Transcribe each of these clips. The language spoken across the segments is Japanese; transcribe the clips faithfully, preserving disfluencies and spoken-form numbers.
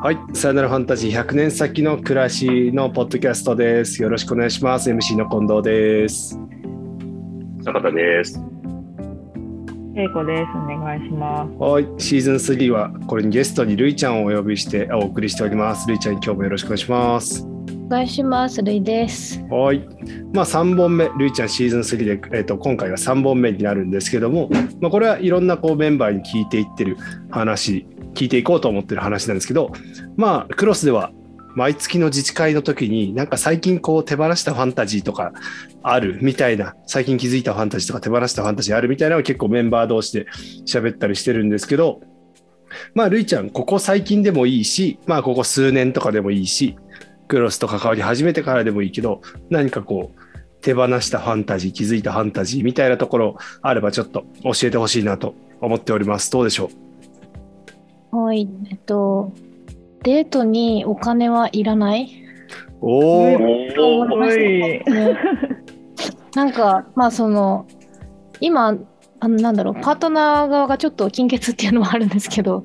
はい、さよならファンタジーひゃくねん先の暮らしのポッドキャストです。よろしくお願いします。 エムシー の近藤です。坂田です。恵子です。お願いします。はい、シーズンスリーはこれにゲストにるいちゃんをお呼びしてお送りしております。るいちゃん、今日もよろしくお願いします。お願いします。るいです。はい、まあ、さんぼんめるいちゃんシーズンスリーで、えー、と今回がさんぼんめになるんですけども、まあ、これはいろんなこうメンバーに聞いていってる話聞いていこうと思ってる話なんですけど、まあクロスでは毎月の自治会の時になんか最近こう手放したファンタジーとかあるみたいな、最近気づいたファンタジーとか手放したファンタジーあるみたいなのを結構メンバー同士で喋ったりしてるんですけど、まあるいちゃんここ最近でもいいし、まあここ数年とかでもいいし、クロスと関わり始めてからでもいいけど、何かこう手放したファンタジー、気づいたファンタジーみたいなところあればちょっと教えてほしいなと思っております。どうでしょう。はい、えっと、デートにお金はいらない。おー、なんか、まあその、今、あのなんだろう、パートナー側がちょっと金欠っていうのもあるんですけど、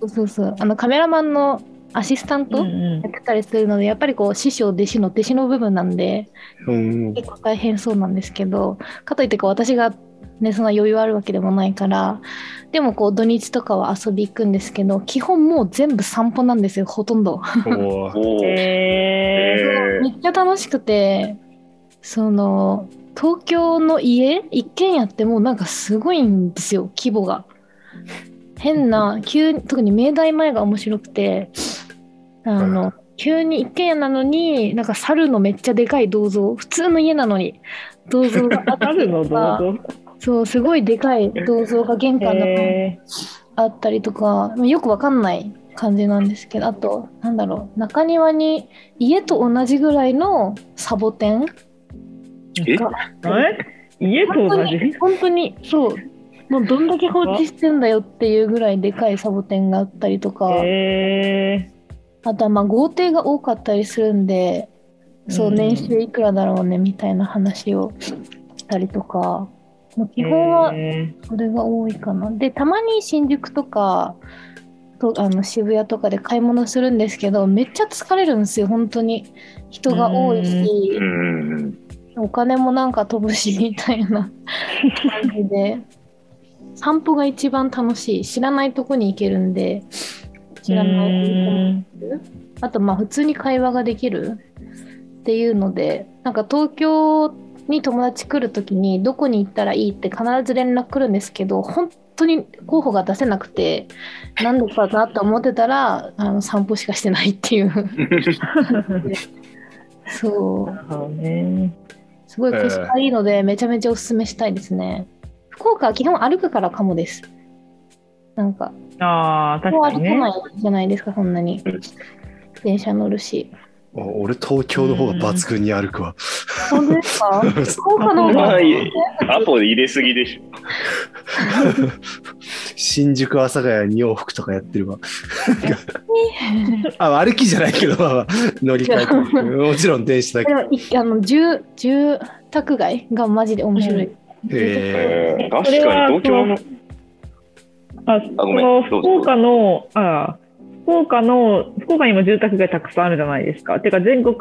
そうそうそう、あのカメラマンのアシスタントやってたりするので、うんうん、やっぱりこう師匠弟子の弟子の部分なんで、うんうん、結構大変そうなんですけど、かといってこう私がね、そんな余裕あるわけでもないから、でもこう土日とかは遊び行くんですけど、基本もう全部散歩なんですよ、ほとんど。おえー、めっちゃ楽しくて、その東京の家一軒家ってもうなんかすごいんですよ、規模が。変な急、特に明大前が面白くて、あの、うん、急に一軒家なのになんか猿のめっちゃでかい銅像、普通の家なのに銅像があったりとかそう、すごいでかい銅像が玄関の中にあったりとか、よくわかんない感じなんですけど、あとなんだろう、中庭に家と同じぐらいのサボテンが、ええ、家と同じ、本当に、本当にそう、もうどんだけ放置してんだよっていうぐらいでかいサボテンがあったりとか、えー、あとはまあ豪邸が多かったりするんで、そう年収いくらだろうねみたいな話をしたりとか。基本はそれが多いかな。で、たまに新宿とかとあの渋谷とかで買い物するんですけど、めっちゃ疲れるんですよ、本当に。人が多いし、お金もなんか飛ぶしみたいな感じで散歩が一番楽しい。知らないとこに行けるんで、知らないとこに行ける、あとまあ普通に会話ができるっていうので、なんか東京に友達来るときにどこに行ったらいいって必ず連絡来るんですけど、本当に候補が出せなくて、何でかなと思ってたらあの散歩しかしてないっていうそう、ね、すごい腰がいいのでめちゃめちゃおすすめしたいですね。福岡は基本歩くからかもです。なんかあ、確かにね、歩かないじゃないですか、そんなに電車乗るし。俺東京の方が抜群に歩くわ。本当ですか？福岡の方がアポ入れすぎでしょ新宿阿佐ヶ谷に往復とかやってるわあ、歩きじゃないけど、まあ、乗り換えてもちろん電車だけどあの 住, 住宅街がマジで面白い、うん、へえ、確かに東京のあ、あごめん、福岡のあ福岡の、福岡にも住宅街たくさんあるじゃないですか。てか全国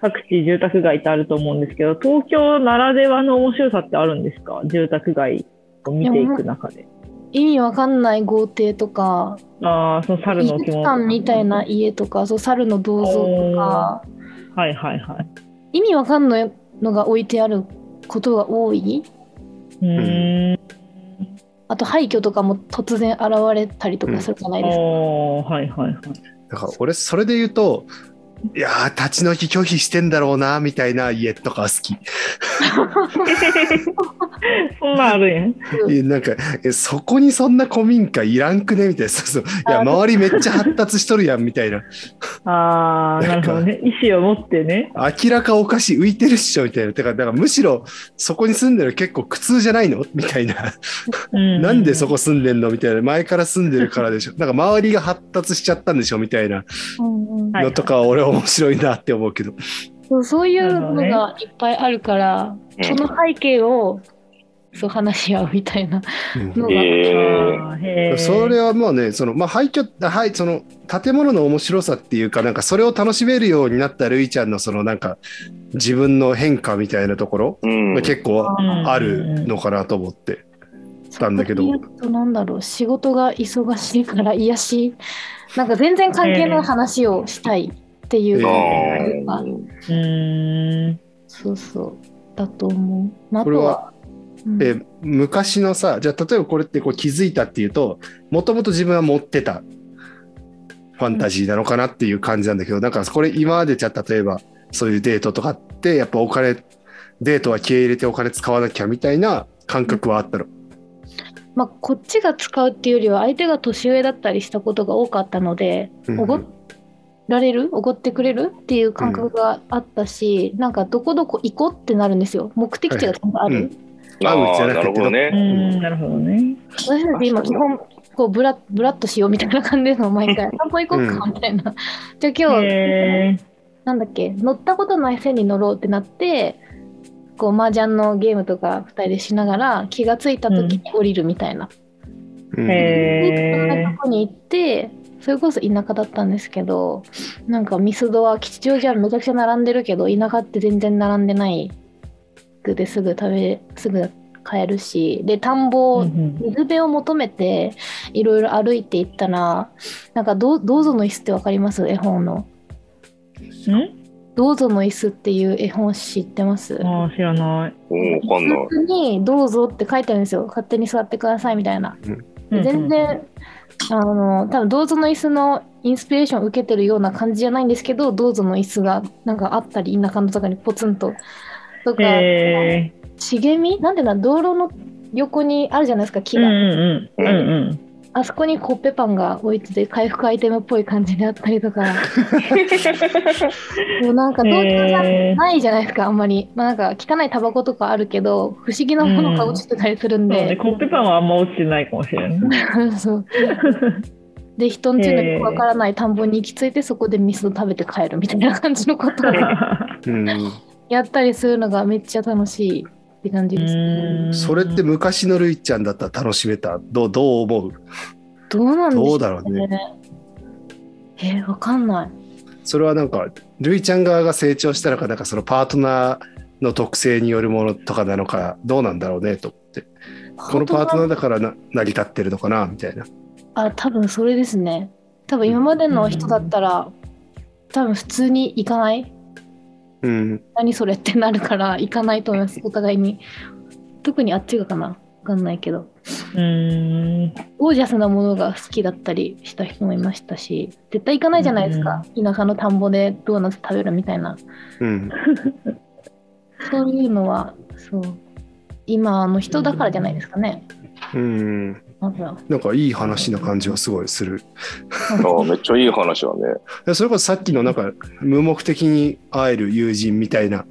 各地住宅街ってあると思うんですけど、東京ならではの面白さってあるんですか？住宅街を見ていく中で。意味わかんない豪邸とか、あ、その猿の置物みたいな家とか、そう猿の銅像とか、はいはいはい。意味わかんないのが置いてあることが多い。うーん、あと廃墟とかも突然現れたりとかするじゃないですか。うん、はいはいはい。だから俺それで言うと、いやー立ち退き拒否してんだろうなみたいな家とか好き。そんなあるやん。いや、なんかそこにそんな古民家いらんくねみたいな。そうそう、いや周りめっちゃ発達しとるやんみたいな。ああ、なるほどね。意思を持ってね。明らかおかしい、浮いてるっしょみたいな。だから、だからむしろそこに住んでる結構苦痛じゃないのみたいな。なんでそこ住んでんのみたいな。前から住んでるからでしょ。なんか周りが発達しちゃったんでしょみたいなのとかは俺は面白いなって思うけど。そう、そういうのがいっぱいあるから、その背景をそう話し合うみたいなのが、うんえー、それはもうねその、まあ、廃墟、はい、その建物の面白さっていうかなんかそれを楽しめるようになったルイちゃんのそのなんか自分の変化みたいなところ、うん、結構あるのかなと思ってたんだけど、うんうん、そうとなんだろう仕事が忙しいから癒しなんか全然関係ない話をしたいっていうのが、えーえー、そうそうだと思う。あとはえー、昔のさじゃあ例えばこれってこう気づいたっていうともともと自分は持ってたファンタジーなのかなっていう感じなんだけど、うん、なんかこれ今までじゃあ例えばそういうデートとかってやっぱお金デートは気合い入れてお金使わなきゃみたいな感覚はあったの、うんまあ、こっちが使うっていうよりは相手が年上だったりしたことが多かったので、うん、おごられるおごってくれるっていう感覚があったし、うん、なんかどこどこ行こうってなるんですよ目的地がちゃんとある、はいうん合うじゃなくて、なるほどね。うん、なるほどね。私たち今基本こうブラッブラッとしようみたいな感じの毎回散歩行こうかみたいな。じゃあ今日、えー、なんだっけ乗ったことない線に乗ろうってなって、こう麻雀のゲームとかふたりでしながら気がついた時に降りるみたいな。うん、へー。でそんなとこに行って。それこそ田舎だったんですけど、なんかミスドは吉祥寺はめちゃくちゃ並んでるけど田舎って全然並んでない。ですぐ食べすぐ買えるしで田んぼ水辺を求めていろいろ歩いていったらなんかどうぞの椅子ってわかります絵本のどうぞの椅子っていう絵本知ってますあ知らない分かんない椅子にどうぞって書いてあるんですよ勝手に座ってくださいみたいな、うん、全然あの多分どうぞの椅子のインスピレーション受けてるような感じじゃないんですけどどうぞの椅子がなんかあったり田舎のとかにポツンととか茂みなんていうの道路の横にあるじゃないですか木が、うんうんうんうん、あそこにコッペパンが置いてて回復アイテムっぽい感じであったりとかもうなんか東京じゃないじゃないですかあんまり、まあ、なんか汚いタバコとかあるけど不思議なものが落ちてたりするんで、うん、コッペパンはあんま落ちてないかもしれないそうで人んちのよくわからない田んぼに行き着いてそこで味噌食べて帰るみたいな感じのことうんやったりするのがめっちゃ楽しいって感じですね。それって昔のルイちゃんだったら楽しめた。どう、どう思う？どうなんでしょうね。どうだろうね。えー、わかんない。それはなんかルイちゃん側が成長したのか、なんかそのパートナーの特性によるものとかなのか、どうなんだろうねと思って。このパートナーだからな成り立ってるのかなみたいな。あ、多分それですね。多分今までの人だったら、多分普通に行かない。うん、何それってなるから行かないと思いますお互いに特にあっちがかな分かんないけどうーんゴージャスなものが好きだったりした人もいましたし絶対行かないじゃないですか、うん、田舎の田んぼでドーナツ食べるみたいな、うん、そういうのはそう今の人だからじゃないですかねうんなんかいい話な感じはすごいするあめっちゃいい話だねそれこそさっきのなんか無目的に会える友人みたいな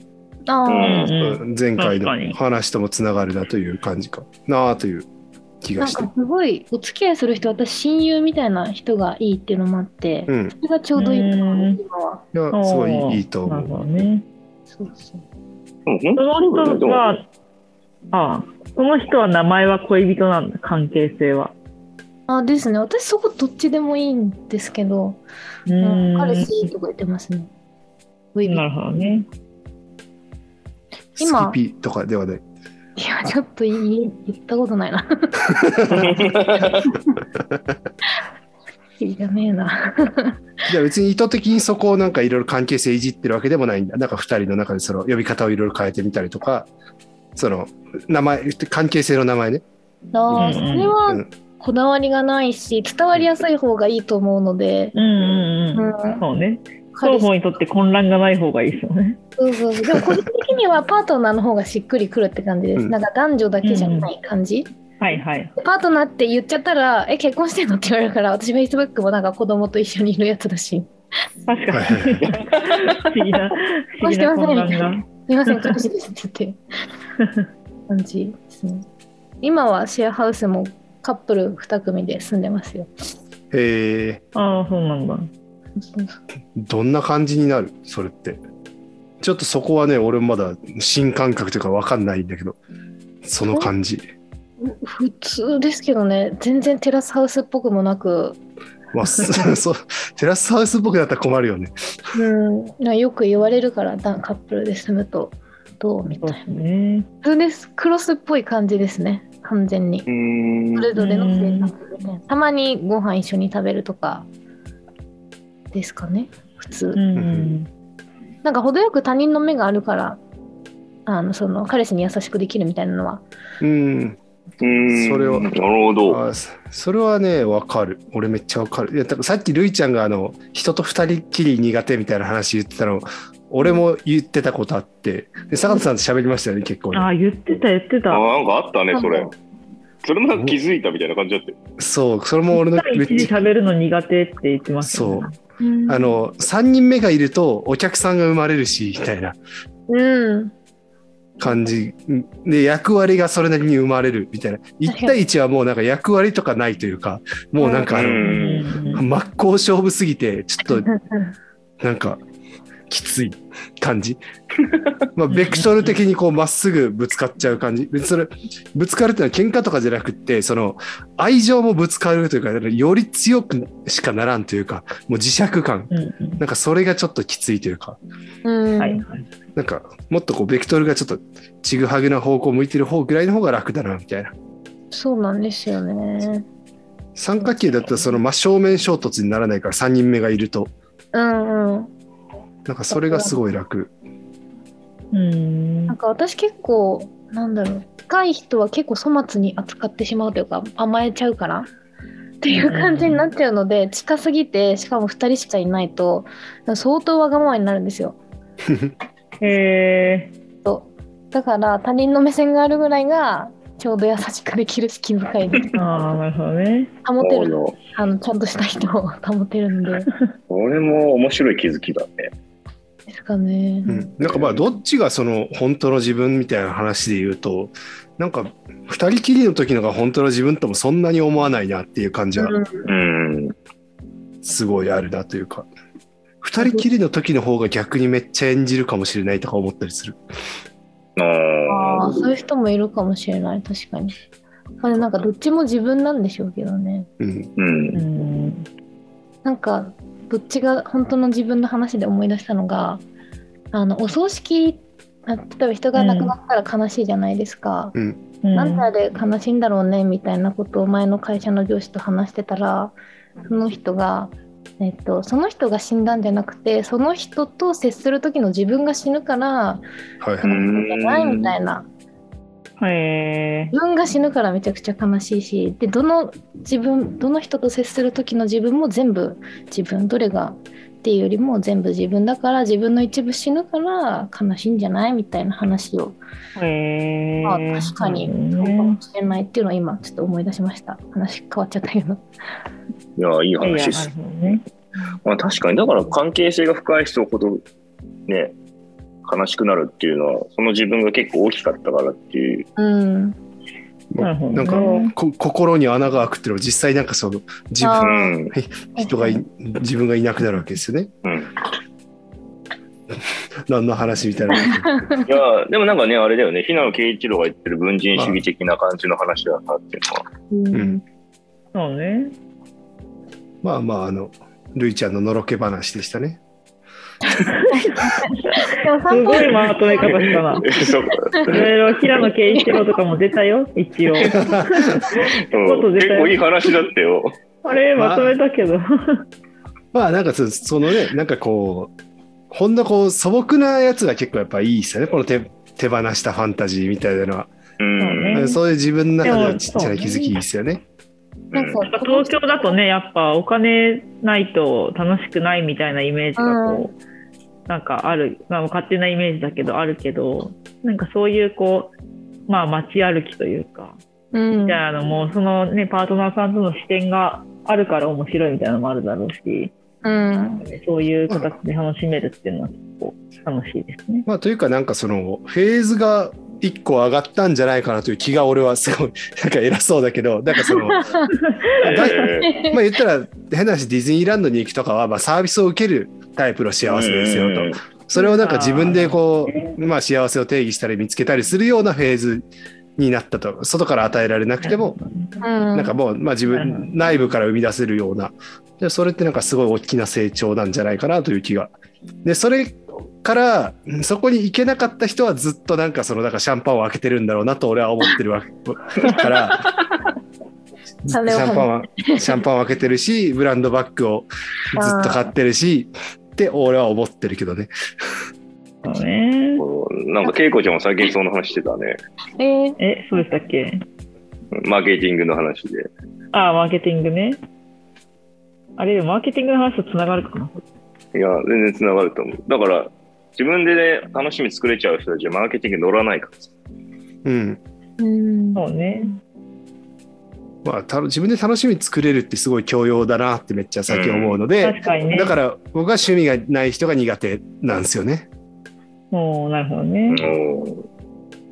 あ、うん、前回の話ともつながるなという感じかなという気がしてなんかすごいお付き合いする人私親友みたいな人がいいっていうのもあって、うん、それがちょうどいいの今はいやすごいいいと思う、ね、そうそうその人がああその人は名前は恋人なんだ関係性はあですね私そこどっちでもいいんですけどうん彼氏とか言ってますね恋人なるほどね今スキピとかではないいやちょっといい言ったことないないやねえなじゃあ別に意図的にそこをなんかいろいろ関係性いじってるわけでもないんだなんかふたりの中でその呼び方をいろいろ変えてみたりとかその名前関係性の名前ねあそれはこだわりがないし伝わりやすい方がいいと思うのでうんうん、うんうん、そうね双方にとって混乱がない方がいいですよねそうそうそうでも個人的にはパートナーの方がしっくりくるって感じです、うん、なんか男女だけじゃない感じ、うんうん、はいはいパートナーって言っちゃったらえ結婚してんのって言われるから私フェイスブックもなんか子供と一緒にいるやつだし確かに不思議な不思議な混乱がすみません、楽しいですって感じですね。今はシェアハウスもカップルに組で住んでますよ。へえ。ああ、そうなんだ。どんな感じになる？それって。ちょっとそこはね、俺まだ新感覚というか分かんないんだけど、その感じ普通ですけどね。全然テラスハウスっぽくもなく、まあ、そうテラスハウスっぽくだったら困るよね。うん、よく言われるからカップルで住むとどうみたいな、ね、普通です。クロスっぽい感じですね完全に。それぞれの生活でね、たまにご飯一緒に食べるとかですかね普通。うん、なんか程よく他人の目があるから、あのその彼氏に優しくできるみたいなのは、うんうん、それはなるほど。それはね分かる。俺めっちゃ分かる。いや、多分さっきるいちゃんがあの人と二人っきり苦手みたいな話言ってたの俺も言ってたことあって、で坂田さんと喋りましたよね結構ね。あ、言ってた言ってた。あ、なんかあったねそれ。それもなんか気づいたみたいな感じだって。そうそれも俺のめっちゃ喋るの苦手って言ってました、ね、そう、うん、あのさんにんめがいるとお客さんが生まれるしみたいな、うん感じで役割がそれなりに生まれるみたいな。いち対いちはもうなんか役割とかないというか、もうなんかあの真っ向勝負すぎてちょっとなんかきつい感じまあベクトル的にこうまっすぐぶつかっちゃう感じ。それぶつかるっていうのは喧嘩とかじゃなくって、その愛情もぶつかるというか、より強くしかならんというか、もう磁石感、なんかそれがちょっときついというか、うん、なんかもっとこうベクトルがちょっとちぐはぐな方向向いてる方ぐらいの方が楽だなみたいな。そうなんですよね。三角形だったらその真正面衝突にならないからさんにんめがいると、うんうん、なんかそれがすごい楽。うーん、なんか私結構なんだろう、深い人は結構粗末に扱ってしまうというか、甘えちゃうからっていう感じになっちゃうので、近すぎてしかもふたりしかいないと相当わがままになるんですよへー、そうだから他人の目線があるぐらいがちょうど優しくできるし、気遣いであ、なるほどね、保てるの、あのちゃんとした人を保てるんで俺も面白い気づきだねですかね、うん、なんかまあどっちがその本当の自分みたいな話で言うと、なんか二人きりの時のが本当の自分ともそんなに思わないなっていう感じはすごいあるなというか、二人きりの時の方が逆にめっちゃ演じるかもしれないとか思ったりする。ああ、そういう人もいるかもしれない。確かにあれなんかどっちも自分なんでしょうけどね、うんうん、なんかどっちが本当の自分の話で思い出したのが、あのお葬式、例えば人が亡くなったら悲しいじゃないですか、うんうん、なんであれ悲しいんだろうねみたいなことを前の会社の上司と話してたら、その人がえっと、その人が死んだんじゃなくて、その人と接する時の自分が死ぬから悲しいんじゃないみたいな、へー、自分が死ぬからめちゃくちゃ悲しいし、でどの自分、どの人と接する時の自分も全部自分、どれがっていうよりも全部自分だから、自分の一部死ぬから悲しいんじゃないみたいな話を、へー、まあ、確かにそうかもしれないっていうのを今ちょっと思い出しました。話変わっちゃったけどいや、いい話です。いや、ね、まあ、確かにだから関係性が深い人ほどね悲しくなるっていうのは、その自分が結構大きかったからっていう、うん、まあ、なんかこ心に穴が開くっていうのは実際なんかその自分、人がい自分がいなくなるわけですよね、うん、何の話みたいな。いやでもなんかねあれだよね、平野啓一郎が言ってる文人主義的な感じの話だなっていうのは、うんうん、そうね。まあまあ、あのルイちゃんののろけ話でしたねすごいまとめ方したな。いろいろ平野啓一郎とかも出たよ一応結構いい話だったよあれまとめたけど、まあ、まあなんかそのね、なんかこうほんのこう素朴なやつが結構やっぱいいですよね、この 手, 手放したファンタジーみたいなのは、うん、そういう自分の中でのちっちゃな気づきですよね。なんか東京だとね、やっぱお金ないと楽しくないみたいなイメージがこう、うん、なんかある、まあ、勝手なイメージだけどあるけど、なんかそういうこう、まあ、街歩きというか、うん、じゃあのもうその、ね、パートナーさんとの視点があるから面白いみたいなのもあるだろうし、うん、そういう形で楽しめるっていうのは結構楽しいですね、まあ、というかなんかそのフェーズがいっこ上がったんじゃないかなという気が俺はすごい、なんか偉そうだけど、なんかそのまあ言ったら変な話、ディズニーランドに行くとかはまあサービスを受けるタイプの幸せですよと、それをなんか自分でこうまあ幸せを定義したり見つけたりするようなフェーズになったと、外から与えられなくても、うん、なんかもう、まあ、自分内部から生み出せるような、でそれってなんかすごい大きな成長なんじゃないかなという気が。でそれからそこに行けなかった人はずっとなんかそのなんかシャンパンを開けてるんだろうなと俺は思ってるわけからシャンパンはシャンパンを開けてるし、ブランドバッグをずっと買ってるしって俺は思ってるけどね。なんか恵子ちゃんも最近その話してたね。えー、えそうでしたっけ？マーケティングの話で。ああ、マーケティングね。あれでマーケティングの話とつながるかな。いや全然つながると思う。だから自分で、ね、楽しみ作れちゃう人たちはマーケティング乗らないから。うん。うんそうね。まあ、た自分で楽しみ作れるってすごい教養だなってめっちゃ最近思うので、うん確かにね、だから僕は趣味がない人が苦手なんですよね。おなるほどね、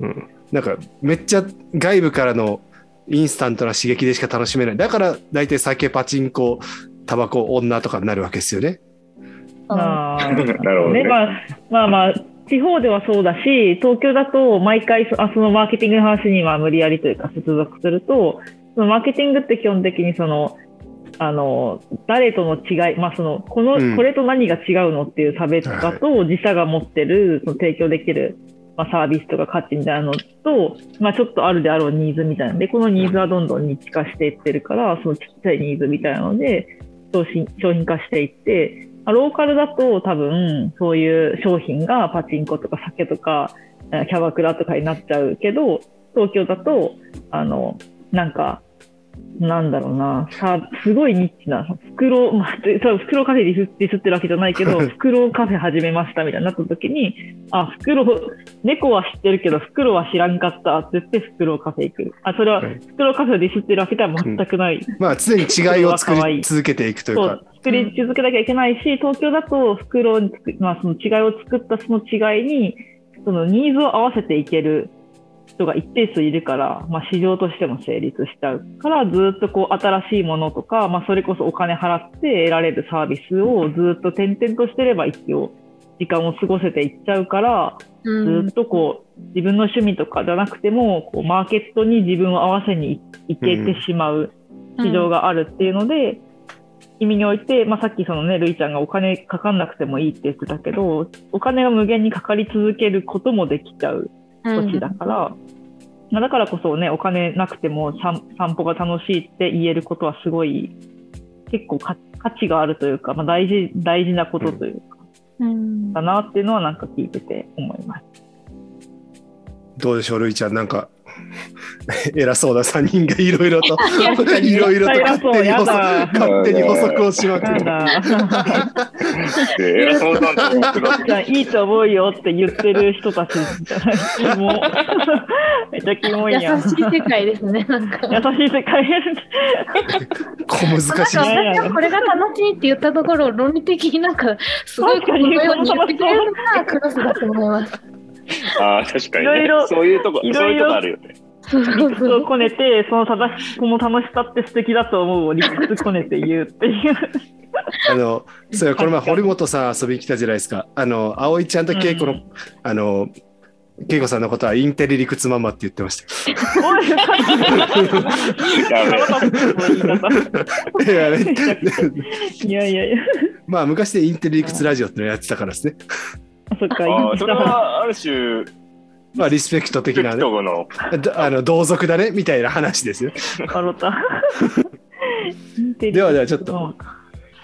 うん、なんかめっちゃ外部からのインスタントな刺激でしか楽しめない、だから大体酒パチンコタバコ女とかになるわけですよね。あなるほどね、まあ、まあまあ地方ではそうだし、東京だと毎回 そ, あそのマーケティングの話には無理やりというか接続すると、そのマーケティングって基本的にそのあの誰との違い、まあ、その こ, の、うん、これと何が違うのっていう差別化と、はい、自社が持ってるその提供できる、まあ、サービスとか価値みたいなのと、まあ、ちょっとあるであろうニーズみたいなので、このニーズはどんどんニッチ化していってるから、そのちっちゃいニーズみたいなので商品、商品化していって、まあ、ローカルだと多分そういう商品がパチンコとか酒とかキャバクラとかになっちゃうけど、東京だとあのなんかなんだろうな、さすごいニッチな袋、まあ、袋カフェディスってるわけじゃないけど袋カフェ始めましたみたいになった時に、あ袋猫は知ってるけど袋は知らんかったって言って袋カフェ行く、あそれは袋カフェディスってるわけでは全くない、うんまあ、常に違いを作り続けていくというか、そう作り続けなきゃいけないし、東京だと袋に、まあ、その違いを作ったその違いにそのニーズを合わせていける人が一定数いるから、まあ、市場としても成立しちゃうからずっとこう新しいものとか、まあ、それこそお金払って得られるサービスをずっと転々としてれば一応時間を過ごせていっちゃうから、うん、ずっとこう自分の趣味とかじゃなくてもこうマーケットに自分を合わせにいけてしまう市場があるっていうので、うんうん、意味において、まあ、さっきそのねるいちゃんがお金かかんなくてもいいって言ってたけど、お金が無限にかかり続けることもできちゃう土地だから、うん、だからこそねお金なくても散歩が楽しいって言えることはすごい結構価値があるというか、まあ、大事大事なことというか、うん、だなっていうのはなんか聞いてて思います。どうでしょうるいちゃん、なんか偉そうなさんにんがいろいろといろいろと勝手に補足、勝手に補足をしまくる。偉そうさんいいと思うよって言ってる人たちもめちゃキモいやん。優しい世界ですね。なんか優しい世界。小難しい。なんか私がこれが楽しいって言ったところを論理的になんかすごいこのように言ってくれるなクロスだと思います。あ確かに、ね、いろいろそういうとこ、いろいろそういうとこあるよね。理屈をこねてその正しこの楽しさって素敵だと思うを理屈こねて言うっていうあのそれこの前堀本さん遊びに来たじゃないですか。あの葵ちゃんと恵子の、うん、あの恵子さんのことはインテリ理屈ママって言ってましたいやねいやいやいやまあ昔でインテリ理屈ラジオってのやってたからですね。そ, っかあそれはある種まあリスペクト的な、ね、のあの同族だねみたいな話ですよ。かろたではではちょっと、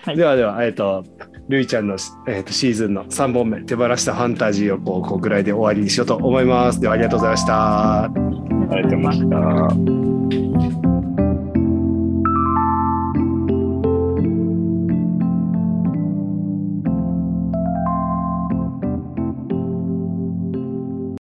はい、ではではえっとるいちゃんの、えー、とシーズンのさんぼんめ手放したファンタジーをこうこうぐらいで終わりにしようと思います。ではありがとうございました。ありがとうございました。